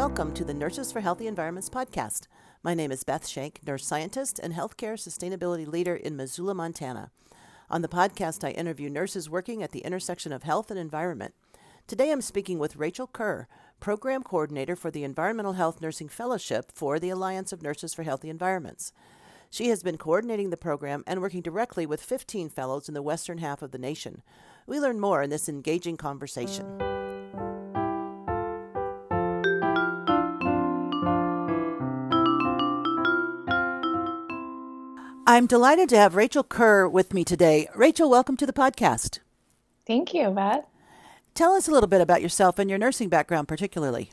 Welcome to the Nurses for Healthy Environments podcast. My name is Beth Schenk, nurse scientist and healthcare sustainability leader in Missoula, Montana. On the podcast, I interview nurses working at the intersection of health and environment. Today, I'm speaking with Rachel Kerr, program coordinator for the Environmental Health Nursing Fellowship for the Alliance of Nurses for Healthy Environments. She has been coordinating the program and working directly with 15 fellows in the western half of the nation. We learn more in this engaging conversation. I'm delighted to have Rachel Kerr with me today. Rachel, welcome to the podcast. Thank you, Beth. Tell us a little bit about yourself and your nursing background particularly.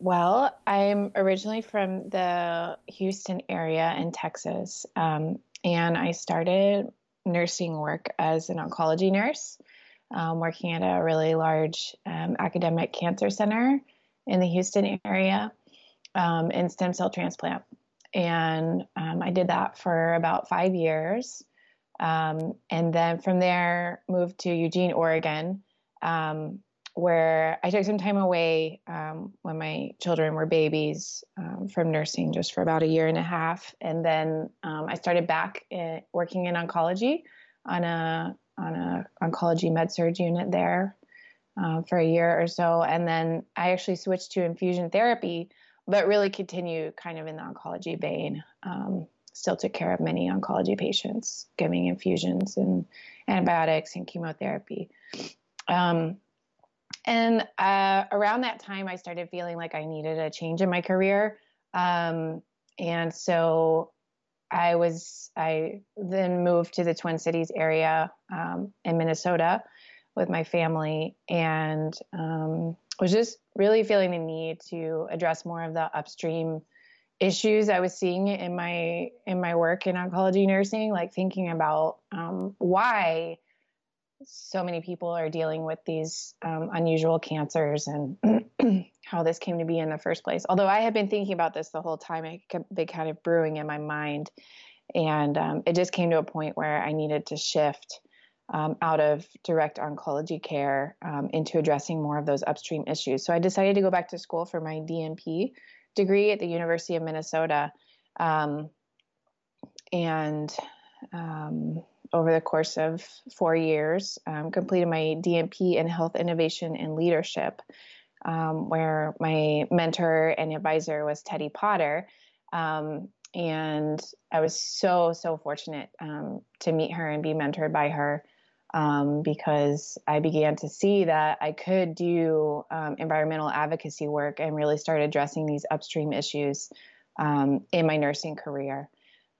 Well, I'm originally from the Houston area in Texas, and I started nursing work as an oncology nurse, working at a really large academic cancer center in the Houston area in stem cell transplant. And I did that for about 5 years. And then from there, moved to Eugene, Oregon, where I took some time away when my children were babies from nursing just for about a year and a half. And then I started back working in oncology on a oncology med-surg unit there for a year or so. And then I actually switched to infusion therapy, but really continue kind of in the oncology vein. Still took care of many oncology patients, giving infusions and antibiotics and chemotherapy. And around that time, I started feeling like I needed a change in my career. And so I then moved to the Twin Cities area in Minnesota with my family, and was just really feeling the need to address more of the upstream issues I was seeing in my work in oncology nursing, like thinking about why so many people are dealing with these unusual cancers and how this came to be in the first place. Although I had been thinking about this the whole time, it kept kind of brewing in my mind. And it just came to a point where I needed to shift out of direct oncology care into addressing more of those upstream issues. So I decided to go back to school for my DNP degree at the University of Minnesota. Over the course of 4 years, completed my DNP in Health Innovation and Leadership, where my mentor and advisor was Teddy Potter. And I was so fortunate to meet her and be mentored by her because I began to see that I could do environmental advocacy work and really start addressing these upstream issues in my nursing career.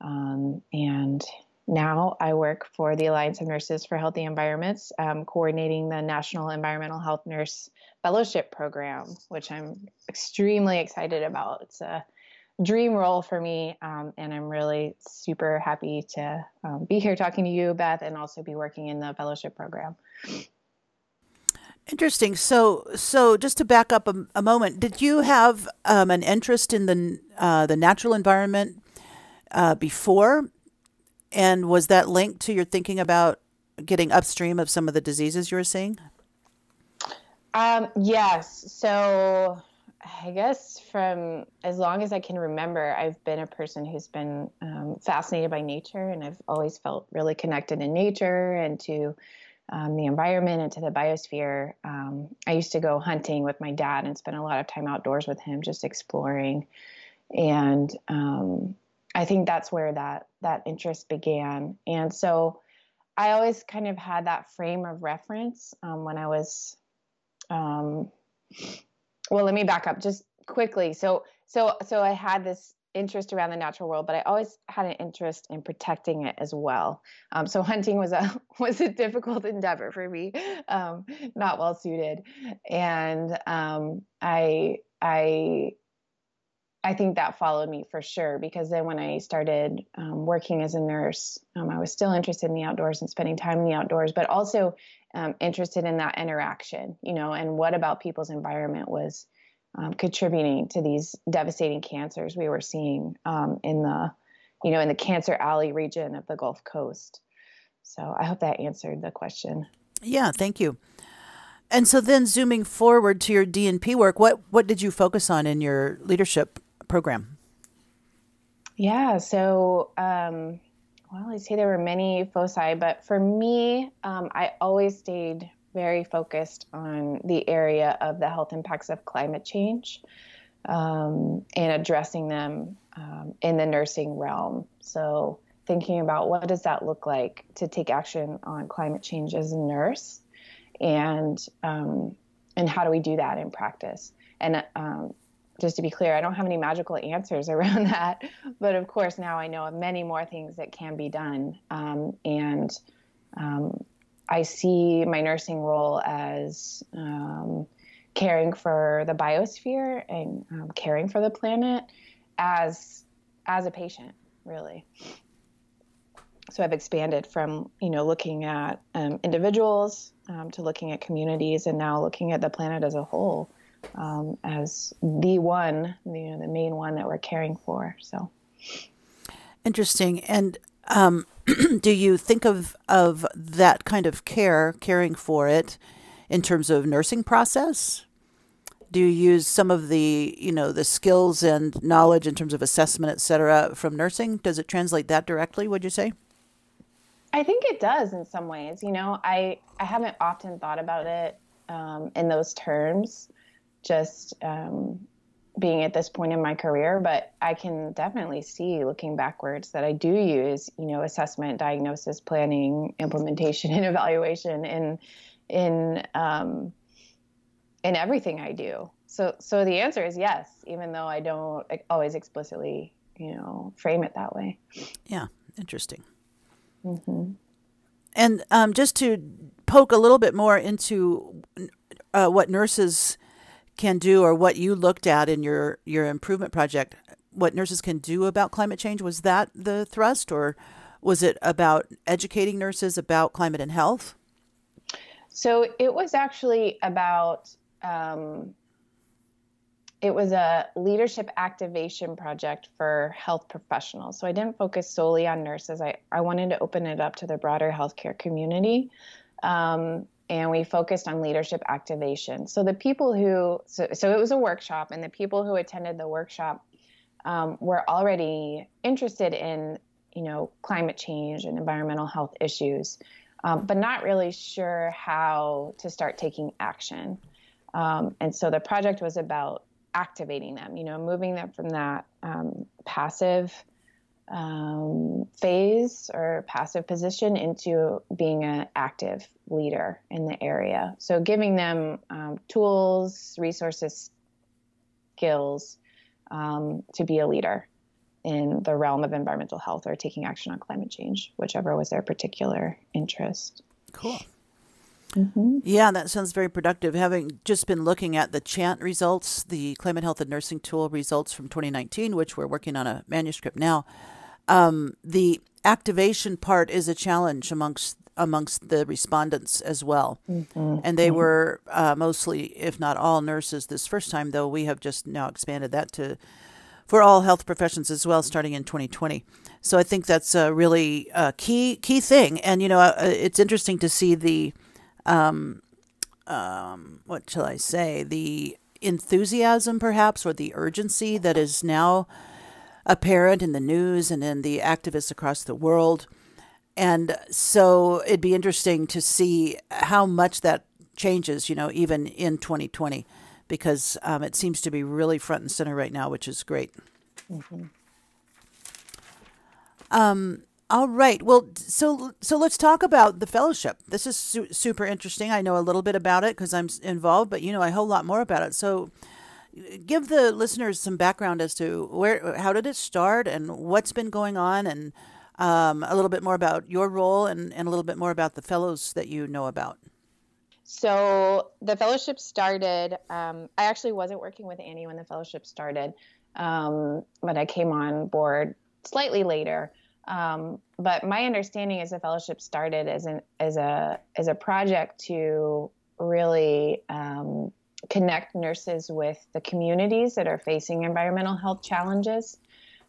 And now I work for the Alliance of Nurses for Healthy Environments, coordinating the National Environmental Health Nurse Fellowship Program, which I'm extremely excited about. It's a dream role for me, and I'm really super happy to be here talking to you, Beth, and also be working in the fellowship program. Interesting. So just to back up a moment, did you have an interest in the natural environment before, and was that linked to your thinking about getting upstream of some of the diseases you were seeing? Yes. So I guess from as long as I can remember, I've been a person who's been fascinated by nature, and I've always felt really connected in nature and to the environment and to the biosphere. I used to go hunting with my dad and spend a lot of time outdoors with him, just exploring. And I think that's where that interest began. And so I always kind of had that frame of reference when I was well, let me back up just quickly. So I had this interest around the natural world, but I always had an interest in protecting it as well. So hunting was a difficult endeavor for me, not well suited. And I think that followed me for sure, because then when I started working as a nurse, I was still interested in the outdoors and spending time in the outdoors, but also interested in that interaction, and what about people's environment was contributing to these devastating cancers we were seeing in the Cancer Alley region of the Gulf Coast. So I hope that answered the question. Yeah, thank you. And so then zooming forward to your D&P work, what did you focus on in your leadership program? Yeah, so well, I'd say there were many foci, but for me, I always stayed very focused on the area of the health impacts of climate change and addressing them in the nursing realm. So thinking about what does that look like to take action on climate change as a nurse, and how do we do that in practice? And just to be clear, I don't have any magical answers around that, but of course now I know of many more things that can be done. I see my nursing role as caring for the biosphere and caring for the planet as a patient, really. So I've expanded from, looking at individuals to looking at communities, and now looking at the planet as a whole as the one, the main one that we're caring for. So interesting. And do you think of that kind of care, caring for it, in terms of nursing process? Do you use some of the, the skills and knowledge in terms of assessment, et cetera, from nursing? Does it translate that directly, would you say? I think it does in some ways. I haven't often thought about it in those terms, just being at this point in my career, but I can definitely see looking backwards that I do use, assessment, diagnosis, planning, implementation, and evaluation in everything I do. So the answer is yes, even though I don't always explicitly, frame it that way. Yeah. Interesting. Mm-hmm. And just to poke a little bit more into what nurses can do, or what you looked at in your improvement project, what nurses can do about climate change, was that the thrust, or was it about educating nurses about climate and health? So it was actually about, it was a leadership activation project for health professionals. So I didn't focus solely on nurses. I wanted to open it up to the broader healthcare community. And we focused on leadership activation. So the people who, so it was a workshop, and the people who attended the workshop were already interested in, climate change and environmental health issues, but not really sure how to start taking action. And so the project was about activating them, moving them from that passive phase or passive position into being an active leader in the area. So giving them tools, resources, skills to be a leader in the realm of environmental health or taking action on climate change, whichever was their particular interest. Cool. Mm-hmm. Yeah, that sounds very productive. Having just been looking at the CHANT results, the Climate Health and Nursing Tool results from 2019, which we're working on a manuscript now, the activation part is a challenge amongst the respondents as well. Mm-hmm. And they were mostly, if not all, nurses this first time, though we have just now expanded that to for all health professions as well, starting in 2020. So I think that's a really key thing. And, it's interesting to see the what shall I say, the enthusiasm perhaps, or the urgency that is now apparent in the news and in the activists across the world. And so it'd be interesting to see how much that changes, even in 2020, because it seems to be really front and center right now, which is great. Mm-hmm. All right. Well, so let's talk about the fellowship. This is super interesting. I know a little bit about it because I'm involved, but you know a whole lot more about it. So give the listeners some background as to how did it start and what's been going on, and a little bit more about your role and a little bit more about the fellows that you know about. So the fellowship started, I actually wasn't working with Annie when the fellowship started, but I came on board slightly later. But my understanding is the fellowship started as a project to really connect nurses with the communities that are facing environmental health challenges,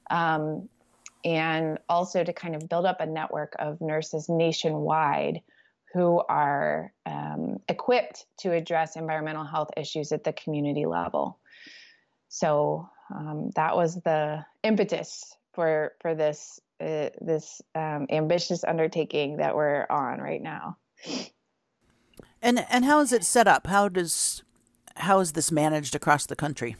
and also to kind of build up a network of nurses nationwide who are equipped to address environmental health issues at the community level. So that was the impetus for this this ambitious undertaking that we're on right now. And how is it set up? How is this managed across the country?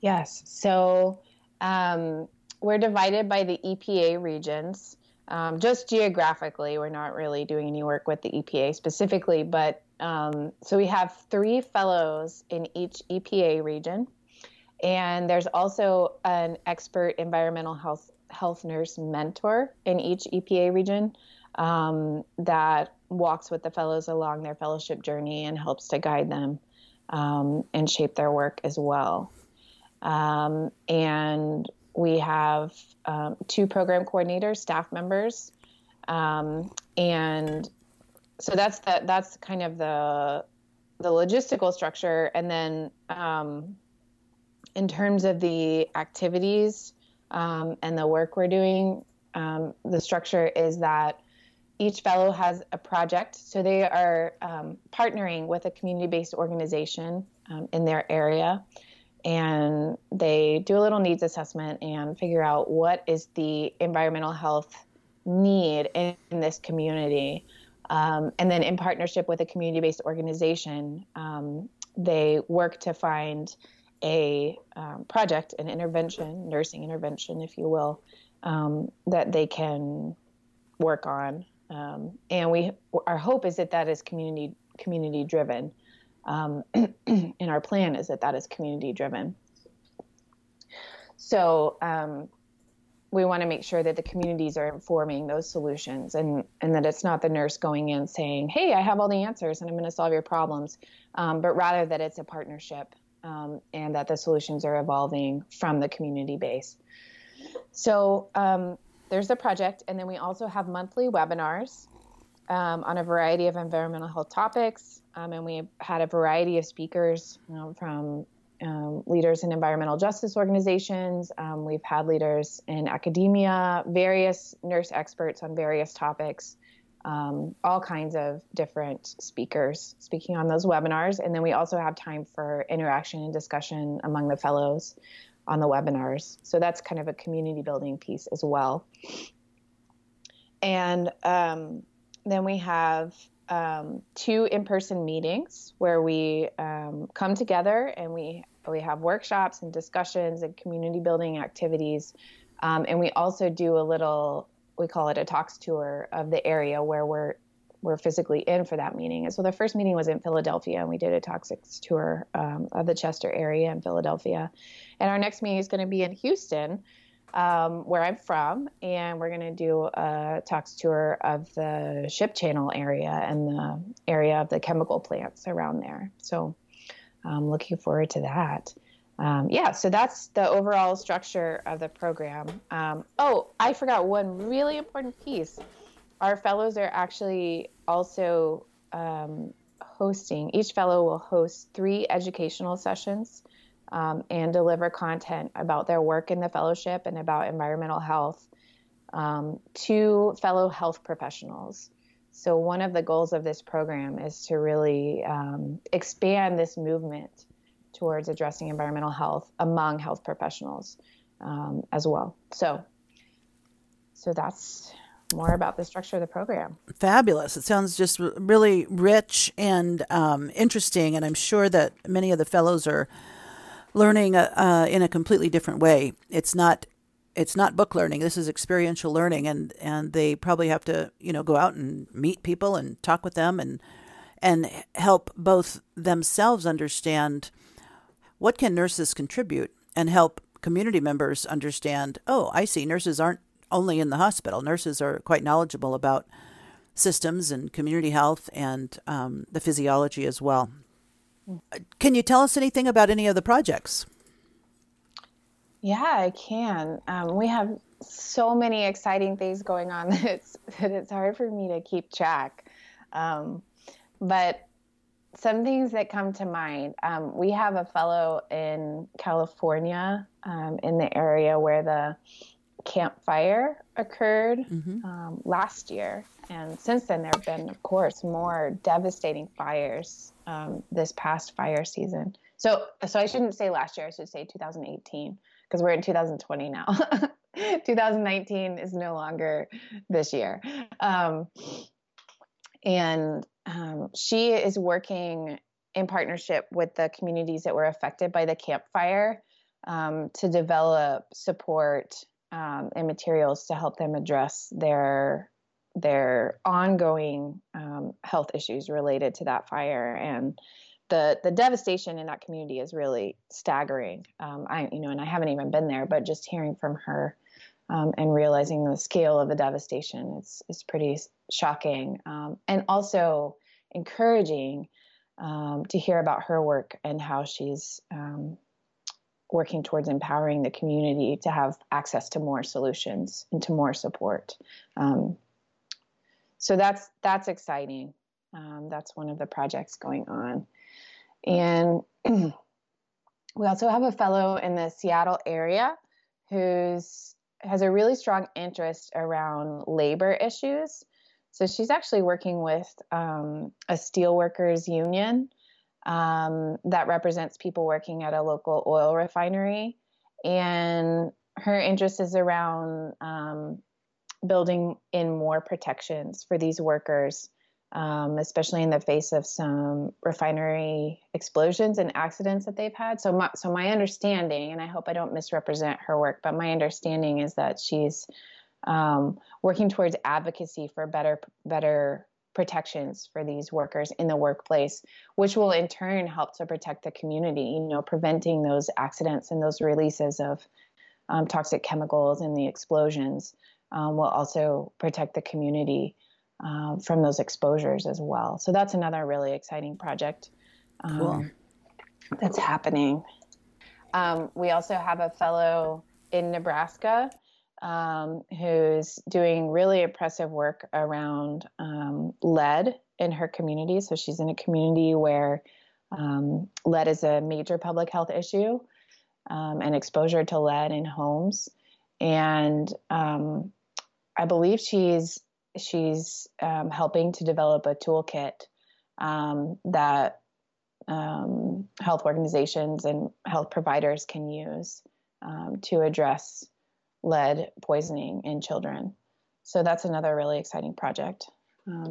Yes, so we're divided by the EPA regions. Just geographically, we're not really doing any work with the EPA specifically, but so we have 3 fellows in each EPA region, and there's also an expert environmental health nurse mentor in each EPA region that walks with the fellows along their fellowship journey and helps to guide them and shape their work as well. And we have 2 program coordinators, staff members, and so that's kind of the logistical structure. And then in terms of the activities and the work we're doing, the structure is that each fellow has a project, so they are partnering with a community-based organization in their area, and they do a little needs assessment and figure out what is the environmental health need in this community. And then in partnership with a community-based organization, they work to find a project, an intervention, nursing intervention, if you will, that they can work on. And our hope is that is community driven. And our plan is that is community driven. So we want to make sure that the communities are informing those solutions, and that it's not the nurse going in saying, "Hey, I have all the answers and I'm going to solve your problems," but rather that it's a partnership and that the solutions are evolving from the community base. So there's the project, and then we also have monthly webinars on a variety of environmental health topics. And we had a variety of speakers from leaders in environmental justice organizations. We've had leaders in academia, various nurse experts on various topics, all kinds of different speakers speaking on those webinars. And then we also have time for interaction and discussion among the fellows on the webinars. So that's kind of a community building piece as well. And then we have 2 in-person meetings where we come together and we have workshops and discussions and community building activities. And we also do we call it a talks tour of the area where we're physically in for that meeting. And so the first meeting was in Philadelphia, and we did a talks tour of the Chester area in Philadelphia. And our next meeting is going to be in Houston, where I'm from, and we're going to do a talks tour of the ship channel area and the area of the chemical plants around there. So I'm looking forward to that. So that's the overall structure of the program. I forgot one really important piece. Our fellows are actually also hosting. Each fellow will host 3 educational sessions and deliver content about their work in the fellowship and about environmental health to fellow health professionals. So one of the goals of this program is to really expand this movement towards addressing environmental health among health professionals as well. So that's more about the structure of the program. Fabulous. It sounds just really rich and interesting, and I'm sure that many of the fellows are learning in a completely different way. It's not book learning. This is experiential learning, and they probably have to go out and meet people and talk with them and help both themselves understand what can nurses contribute and help community members understand. Oh, I see. Nurses aren't only in the hospital. Nurses are quite knowledgeable about systems and community health and the physiology as well. Can you tell us anything about any of the projects? Yeah, I can. We have so many exciting things going on that it's hard for me to keep track. But some things that come to mind, we have a fellow in California in the area where the Campfire occurred last year. And since then, there have been, of course, more devastating fires this past fire season. So I shouldn't say last year, I should say 2018, because we're in 2020 now. 2019 is no longer this year. And she is working in partnership with the communities that were affected by the Campfire to develop support and materials to help them address their ongoing health issues related to that fire. And the devastation in that community is really staggering. I haven't even been there, but just hearing from her and realizing the scale of the devastation, it's pretty shocking, and also encouraging to hear about her work and how she's working towards empowering the community to have access to more solutions and to more support. So that's exciting. That's one of the projects going on. And we also have a fellow in the Seattle area who has a really strong interest around labor issues. So she's actually working with a steelworkers union that represents people working at a local oil refinery. And her interest is around building in more protections for these workers, especially in the face of some refinery explosions and accidents that they've had. So my understanding, and I hope I don't misrepresent her work, but my understanding is that she's working towards advocacy for better protections for these workers in the workplace, which will in turn help to protect the community, preventing those accidents and those releases of toxic chemicals and the explosions will also protect the community from those exposures as well. So that's another really exciting project cool. That's happening. We also have a fellow in Nebraska who's doing really impressive work around lead in her community. So she's in a community where lead is a major public health issue and exposure to lead in homes. And I believe she's helping to develop a toolkit that health organizations and health providers can use to address lead poisoning in children. So that's another really exciting project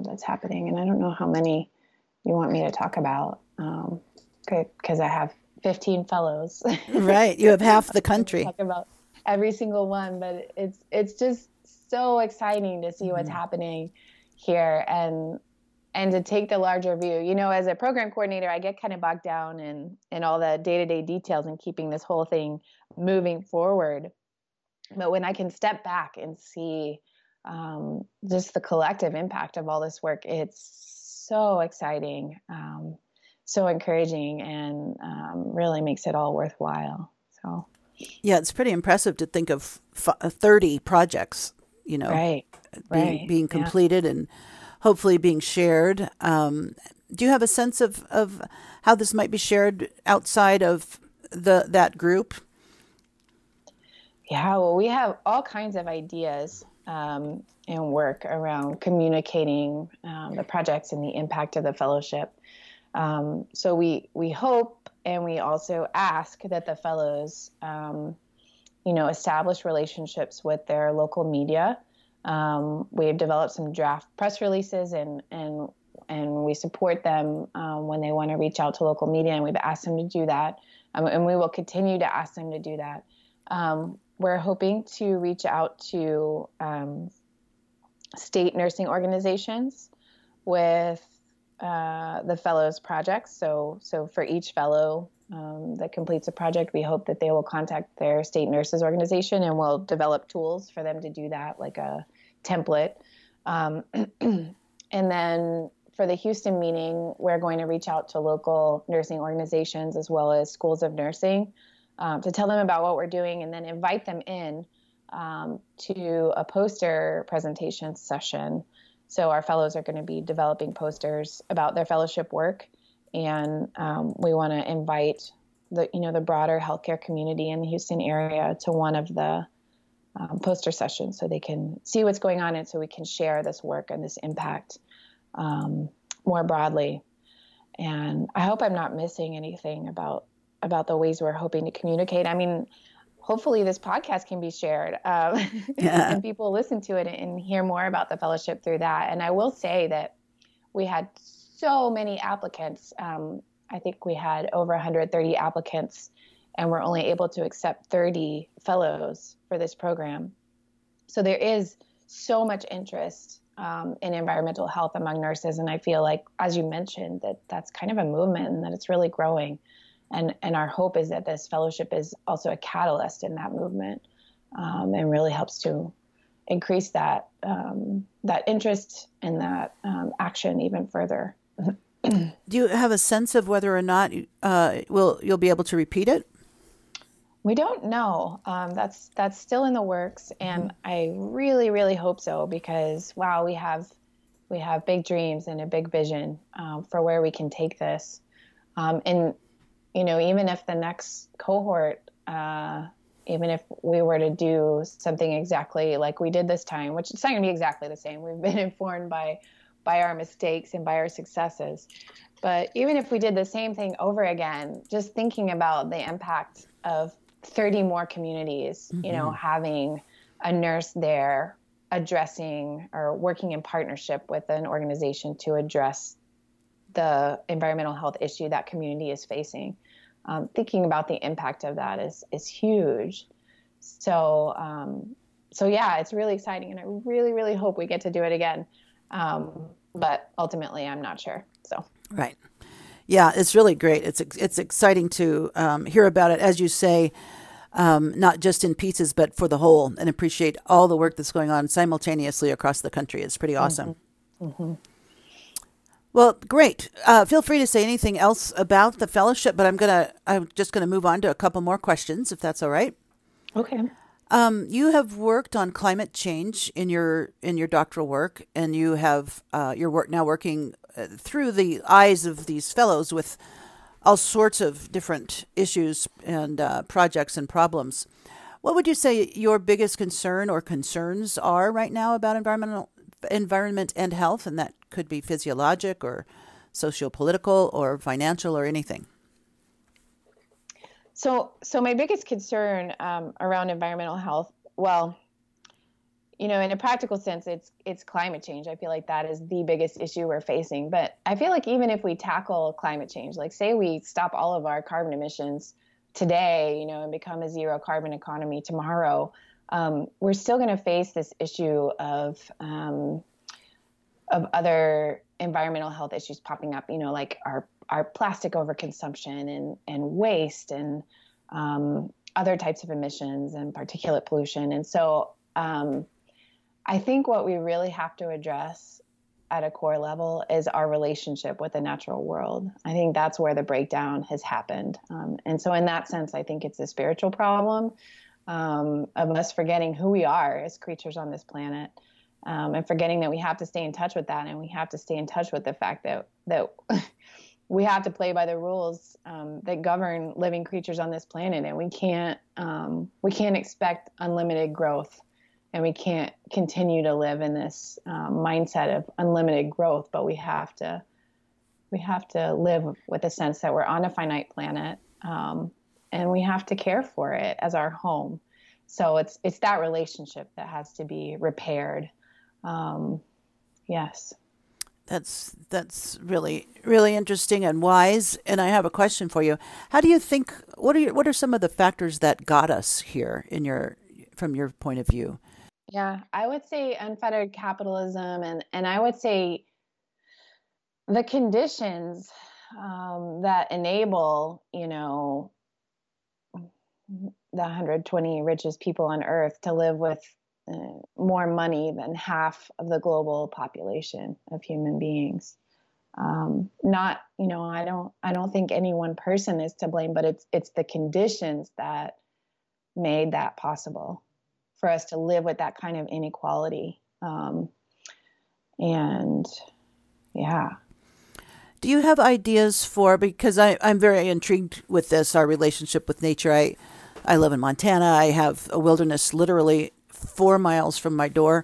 that's happening. And I don't know how many you want me to talk about because I have 15 fellows. Right. You have half the country. Talk about every single one, but it's just so exciting to see what's happening here and to take the larger view. As a program coordinator, I get kind of bogged down in all the day-to-day details and keeping this whole thing moving forward. But when I can step back and see just the collective impact of all this work, it's so exciting, so encouraging, and really makes it all worthwhile. So, yeah, it's pretty impressive to think of 30 projects, being completed and hopefully being shared. Do you have a sense of how this might be shared outside of that group? Yeah, well, we have all kinds of ideas and work around communicating the projects and the impact of the fellowship. So we hope and we also ask that the fellows, establish relationships with their local media. We've developed some draft press releases and we support them when they want to reach out to local media, and we've asked them to do that, and we will continue to ask them to do that. We're hoping to reach out to state nursing organizations with the fellows projects. So for each fellow that completes a project, we hope that they will contact their state nurses organization, and we'll develop tools for them to do that, like a template. And then for the Houston meeting, we're going to reach out to local nursing organizations as well as schools of nursing to tell them about what we're doing, and then invite them in to a poster presentation session. So our fellows are going to be developing posters about their fellowship work, and we want to invite the broader healthcare community in the Houston area to one of the poster sessions so they can see what's going on and so we can share this work and this impact more broadly. And I hope I'm not missing anything about the ways we're hoping to communicate. I mean, hopefully this podcast can be shared and people listen to it and hear more about the fellowship through that. And I will say that we had so many applicants. I think we had over 130 applicants and we're only able to accept 30 fellows for this program. So there is so much interest in environmental health among nurses. And I feel like, as you mentioned, that that's kind of a movement and that it's really growing. And our hope is that this fellowship is also a catalyst in that movement and really helps to increase that that interest and that action even further. Do you have a sense of whether or not you'll be able to repeat it? We don't know. That's still in the works, and I really, really hope so because wow, we have big dreams and a big vision for where we can take this, and. You know, even if the next cohort, even if we were to do something exactly like we did this time, which it's not going to be exactly the same. We've been informed by our mistakes and by our successes. But even if we did the same thing over again, just thinking about the impact of 30 more communities, you know, having a nurse there addressing or working in partnership with an organization to address the environmental health issue that community is facing. Thinking about the impact of that is huge. So yeah, it's really exciting. And I really, really hope we get to do it again. But ultimately I'm not sure. So, right. Yeah, it's really great. It's exciting to hear about it, as you say, not just in pieces, but for the whole, and appreciate all the work that's going on simultaneously across the country. It's pretty awesome. Well, great. Feel free to say anything else about the fellowship, but I'm just gonna move on to a couple more questions, if that's all right. Okay. You have worked on climate change in your doctoral work, and you have your work now working through the eyes of these fellows with all sorts of different issues and projects and problems. What would you say your biggest concern or concerns are right now about environment and health, and that could be physiologic or socio-political or financial or anything? So my biggest concern around environmental health, well, you know, in a practical sense, it's climate change. I feel like that is the biggest issue we're facing. But I feel like even if we tackle climate change, like say we stop all of our carbon emissions today, you know, and become a zero carbon economy tomorrow, we're still going to face this issue of other environmental health issues popping up, you know, like our plastic overconsumption and waste and other types of emissions and particulate pollution. And so I think what we really have to address at a core level is our relationship with the natural world. I think that's where the breakdown has happened. And so in that sense, I think it's a spiritual problem of us forgetting who we are as creatures on this planet. And forgetting that we have to stay in touch with that, and we have to stay in touch with the fact that we have to play by the rules that govern living creatures on this planet, and we can't expect unlimited growth, and we can't continue to live in this mindset of unlimited growth. But we have to live with a sense that we're on a finite planet, and we have to care for it as our home. So it's that relationship that has to be repaired. Yes. That's really, really interesting and wise. And I have a question for you. How do you think, what are some of the factors that got us here from your point of view? Yeah, I would say unfettered capitalism. And I would say the conditions that enable, you know, the 120 richest people on earth to live with more money than half of the global population of human beings. Not, you know, I don't think any one person is to blame, but it's the conditions that made that possible for us to live with that kind of inequality. And yeah. Do you have ideas because I'm very intrigued with this, our relationship with nature. I live in Montana. I have a wilderness literally 4 miles from my door.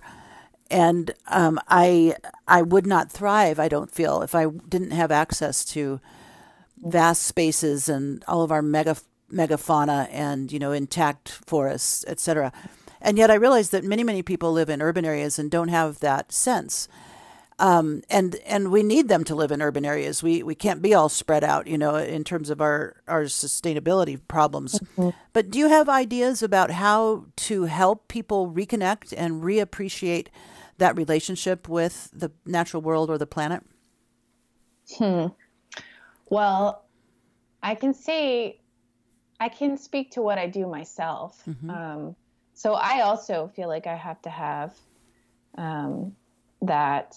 And I would not thrive, I don't feel, if I didn't have access to vast spaces and all of our megafauna and, you know, intact forests, et cetera. And yet I realized that many, many people live in urban areas and don't have that sense. And we need them to live in urban areas. We can't be all spread out, you know, in terms of our sustainability problems. Mm-hmm. But do you have ideas about how to help people reconnect and reappreciate that relationship with the natural world or the planet? Well, I can speak to what I do myself. Mm-hmm. So I also feel like I have to have that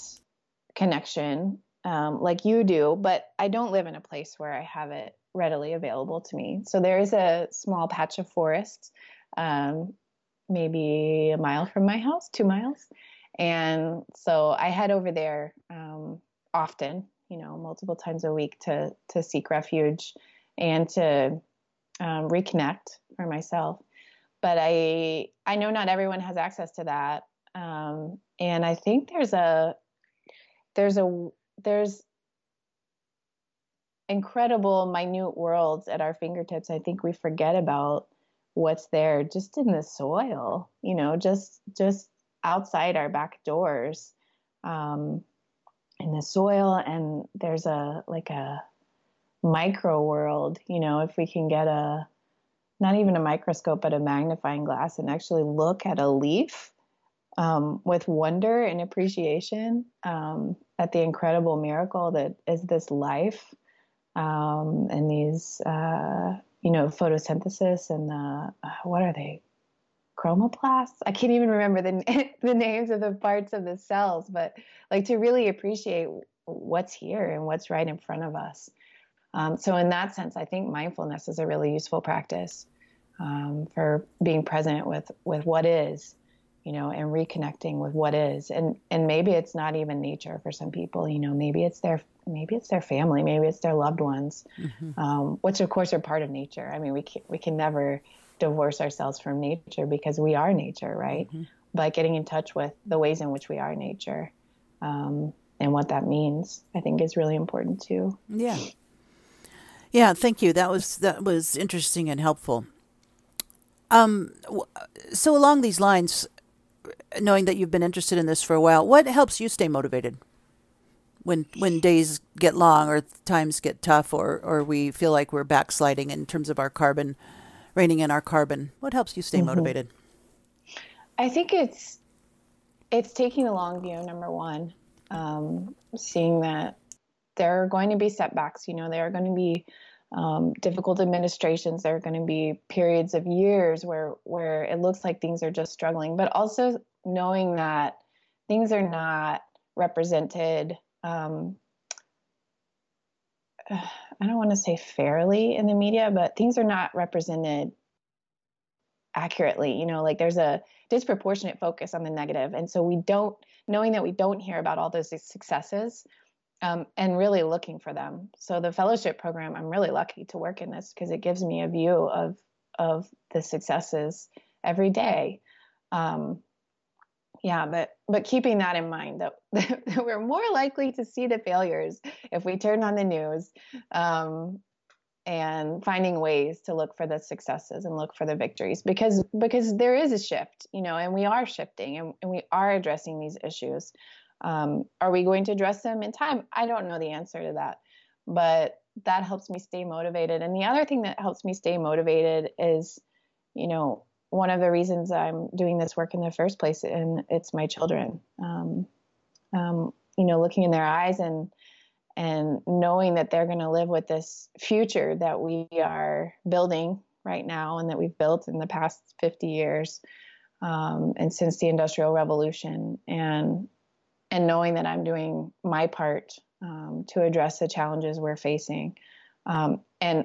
connection, like you do, but I don't live in a place where I have it readily available to me. So there is a small patch of forest, maybe a mile from my house, 2 miles. And so I head over there, often, you know, multiple times a week to seek refuge and to, reconnect for myself. But I know not everyone has access to that. And I think there's incredible minute worlds at our fingertips. I think we forget about what's there just in the soil, you know, just outside our back doors, in the soil. And there's a micro world, you know, if we can get not even a microscope, but a magnifying glass and actually look at a leaf, with wonder and appreciation, at the incredible miracle that is this life, and these, you know, photosynthesis and the, what are they? Chromoplasts? I can't even remember the names of the parts of the cells, but like to really appreciate what's here and what's right in front of us. So in that sense, I think mindfulness is a really useful practice, for being present with what is, you know, and reconnecting with what is, and maybe it's not even nature for some people, you know, maybe it's their family, maybe it's their loved ones, mm-hmm. Which of course are part of nature. I mean, we can never divorce ourselves from nature because we are nature, right? Mm-hmm. But getting in touch with the ways in which we are nature, and what that means, I think is really important too. Yeah. Yeah. Thank you. That was interesting and helpful. So along these lines, knowing that you've been interested in this for a while, what helps you stay motivated when days get long or times get tough or we feel like we're backsliding in terms of our carbon, reining in our carbon? What helps you stay mm-hmm. motivated? I think it's taking the long view, number one, seeing that there are going to be setbacks, you know, there are going to be difficult administrations. There are going to be periods of years where it looks like things are just struggling, but also knowing that things are not represented. I don't want to say fairly in the media, but things are not represented accurately. You know, like there's a disproportionate focus on the negative. And so knowing that we don't hear about all those successes, and really looking for them. So the fellowship program, I'm really lucky to work in this because it gives me a view of the successes every day. But keeping that in mind that we're more likely to see the failures if we turn on the news, and finding ways to look for the successes and look for the victories because there is a shift, you know, and we are shifting and we are addressing these issues. Are we going to address them in time? I don't know the answer to that, but that helps me stay motivated. And the other thing that helps me stay motivated is, you know, one of the reasons I'm doing this work in the first place, and it's my children, you know, looking in their eyes and knowing that they're going to live with this future that we are building right now and that we've built in the past 50 years, and since the Industrial Revolution, and knowing that I'm doing my part to address the challenges we're facing, and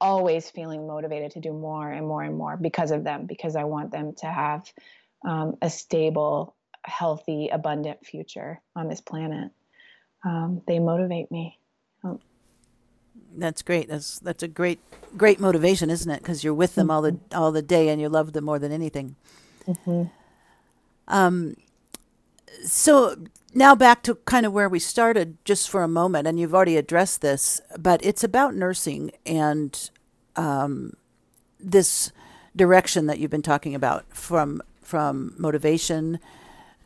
always feeling motivated to do more and more and more because of them, because I want them to have a stable, healthy, abundant future on this planet. They motivate me. That's great. That's a great motivation, isn't it? Because you're with them all the day and you love them more than anything. Mm-hmm. So now back to kind of where we started just for a moment, and you've already addressed this, but it's about nursing and this direction that you've been talking about from motivation,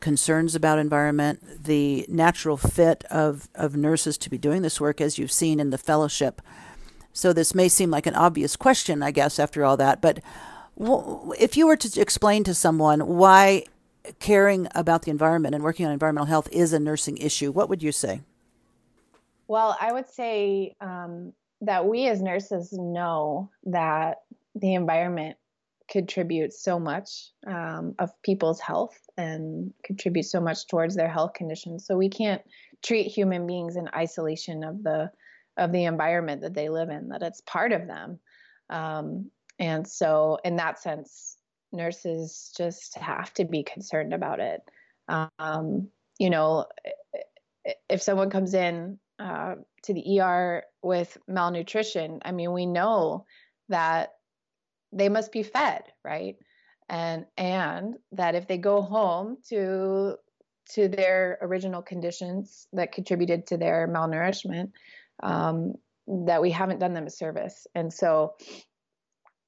concerns about environment, the natural fit of nurses to be doing this work, as you've seen in the fellowship. So this may seem like an obvious question, I guess, after all that, but if you were to explain to someone why caring about the environment and working on environmental health is a nursing issue, what would you say? Well, I would say that we as nurses know that the environment contributes so much of people's health and contributes so much towards their health conditions. So we can't treat human beings in isolation of the environment that they live in, that it's part of them. And so in that sense, nurses just have to be concerned about it. You know, if someone comes in to the ER with malnutrition, I mean, we know that they must be fed, right? And that if they go home to their original conditions that contributed to their malnourishment, that we haven't done them a service. And so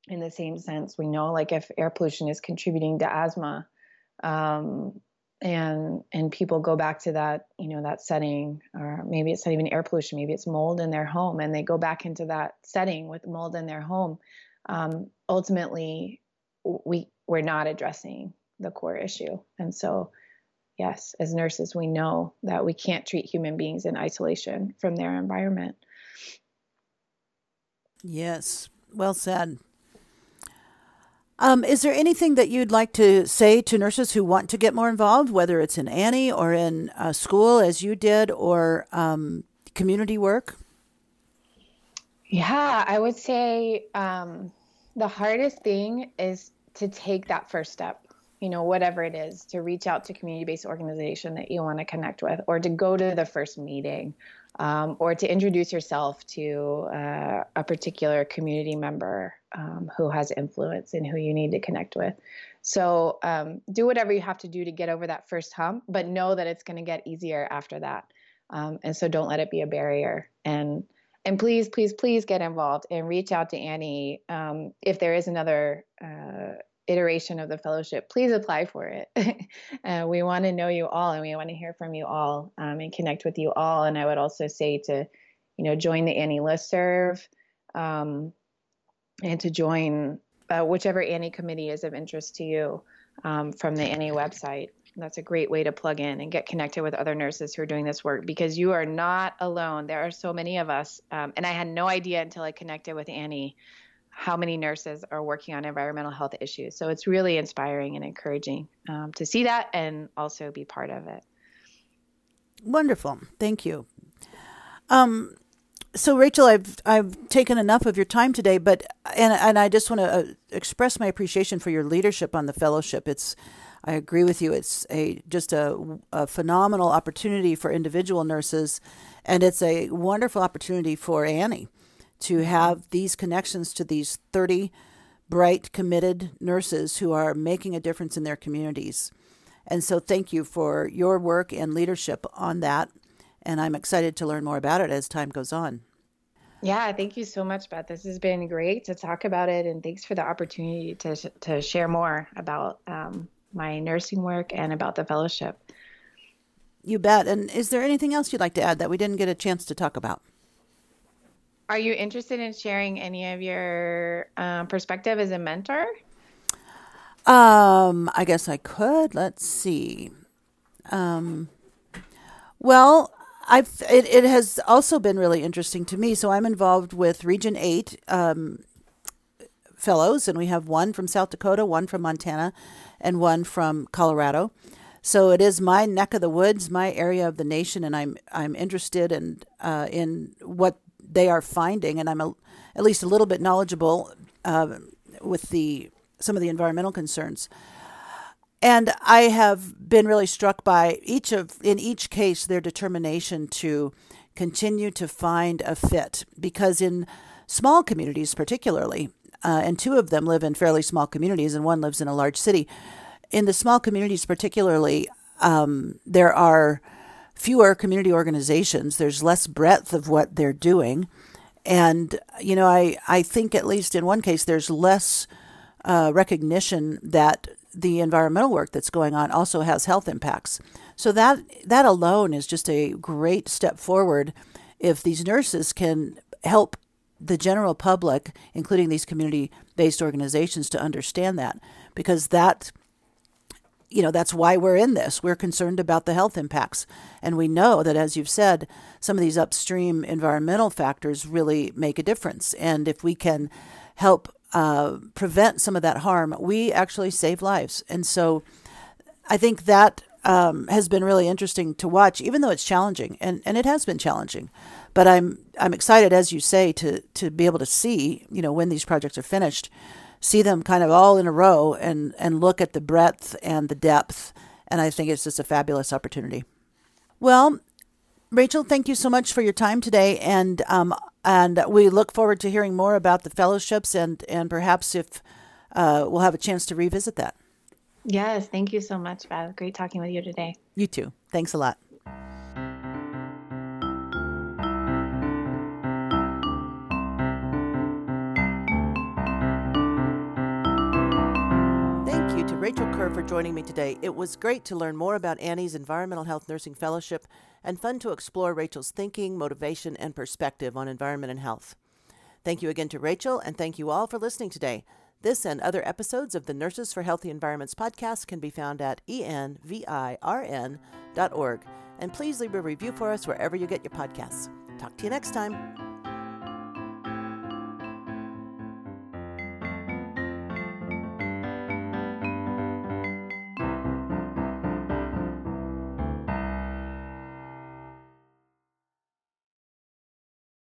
in the same sense, we know, like, if air pollution is contributing to asthma, and people go back to that, you know, that setting, or maybe it's not even air pollution, maybe it's mold in their home, and they go back into that setting with mold in their home, ultimately we're not addressing the core issue. And so, yes, as nurses, we know that we can't treat human beings in isolation from their environment. Yes, well said. Is there anything that you'd like to say to nurses who want to get more involved, whether it's in ANI or in school, as you did, or community work? Yeah, I would say the hardest thing is to take that first step, you know, whatever it is, to reach out to community-based organization that you want to connect with, or to go to the first meeting, or to introduce yourself to a particular community member who has influence and who you need to connect with. So do whatever you have to do to get over that first hump, but know that it's going to get easier after that. And so don't let it be a barrier. And please, please, please get involved and reach out to Annie. If there is another iteration of the fellowship, please apply for it. We want to know you all, and we want to hear from you all, and connect with you all. And I would also say to, you know, join the Annie listserv, and to join whichever Annie committee is of interest to you from the Annie website. That's a great way to plug in and get connected with other nurses who are doing this work, because you are not alone. There are so many of us. And I had no idea until I connected with Annie how many nurses are working on environmental health issues. So it's really inspiring and encouraging to see that and also be part of it. Wonderful. Thank you. So Rachel, I've taken enough of your time today, and I just want to express my appreciation for your leadership on the fellowship. I agree with you. It's just a phenomenal opportunity for individual nurses, and it's a wonderful opportunity for Annie to have these connections to these 30 bright, committed nurses who are making a difference in their communities. And so thank you for your work and leadership on that, and I'm excited to learn more about it as time goes on. Yeah, thank you so much, Beth. This has been great to talk about it, and thanks for the opportunity to share more about my nursing work and about the fellowship. You bet. And is there anything else you'd like to add that we didn't get a chance to talk about? Are you interested in sharing any of your perspective as a mentor? I guess I could. Let's see. Well, it has also been really interesting to me. So I'm involved with Region 8 fellows, and we have one from South Dakota, one from Montana, and one from Colorado. So it is my neck of the woods, my area of the nation, and I'm interested in what they are finding, and I'm at least a little bit knowledgeable with some of the environmental concerns. And I have been really struck by in each case their determination to continue to find a fit, because in small communities particularly, and two of them live in fairly small communities and one lives in a large city. in the small communities particularly, there are fewer community organizations. There's less breadth of what they're doing. And, you know, I think at least in one case, there's less recognition that the environmental work that's going on also has health impacts. So that alone is just a great step forward if these nurses can help the general public, including these community-based organizations, to understand that, because that, you know, that's why we're in this. We're concerned about the health impacts. And we know that, as you've said, some of these upstream environmental factors really make a difference. And if we can help prevent some of that harm, we actually save lives. And so I think that has been really interesting to watch, even though it's challenging, and it has been challenging. But I'm excited, as you say, to be able to see, you know, when these projects are finished, see them kind of all in a row and look at the breadth and the depth. And I think it's just a fabulous opportunity. Well, Rachel, thank you so much for your time today. And we look forward to hearing more about the fellowships and perhaps if we'll have a chance to revisit that. Yes. Thank you so much, Beth. Great talking with you today. You too. Thanks a lot. Rachel Kerr for joining me today. It was great to learn more about Annie's Environmental Health Nursing Fellowship and fun to explore Rachel's thinking, motivation, and perspective on environment and health. Thank you again to Rachel, and thank you all for listening today. This and other episodes of the Nurses for Healthy Environments podcast can be found at envirn.org. And please leave a review for us wherever you get your podcasts. Talk to you next time.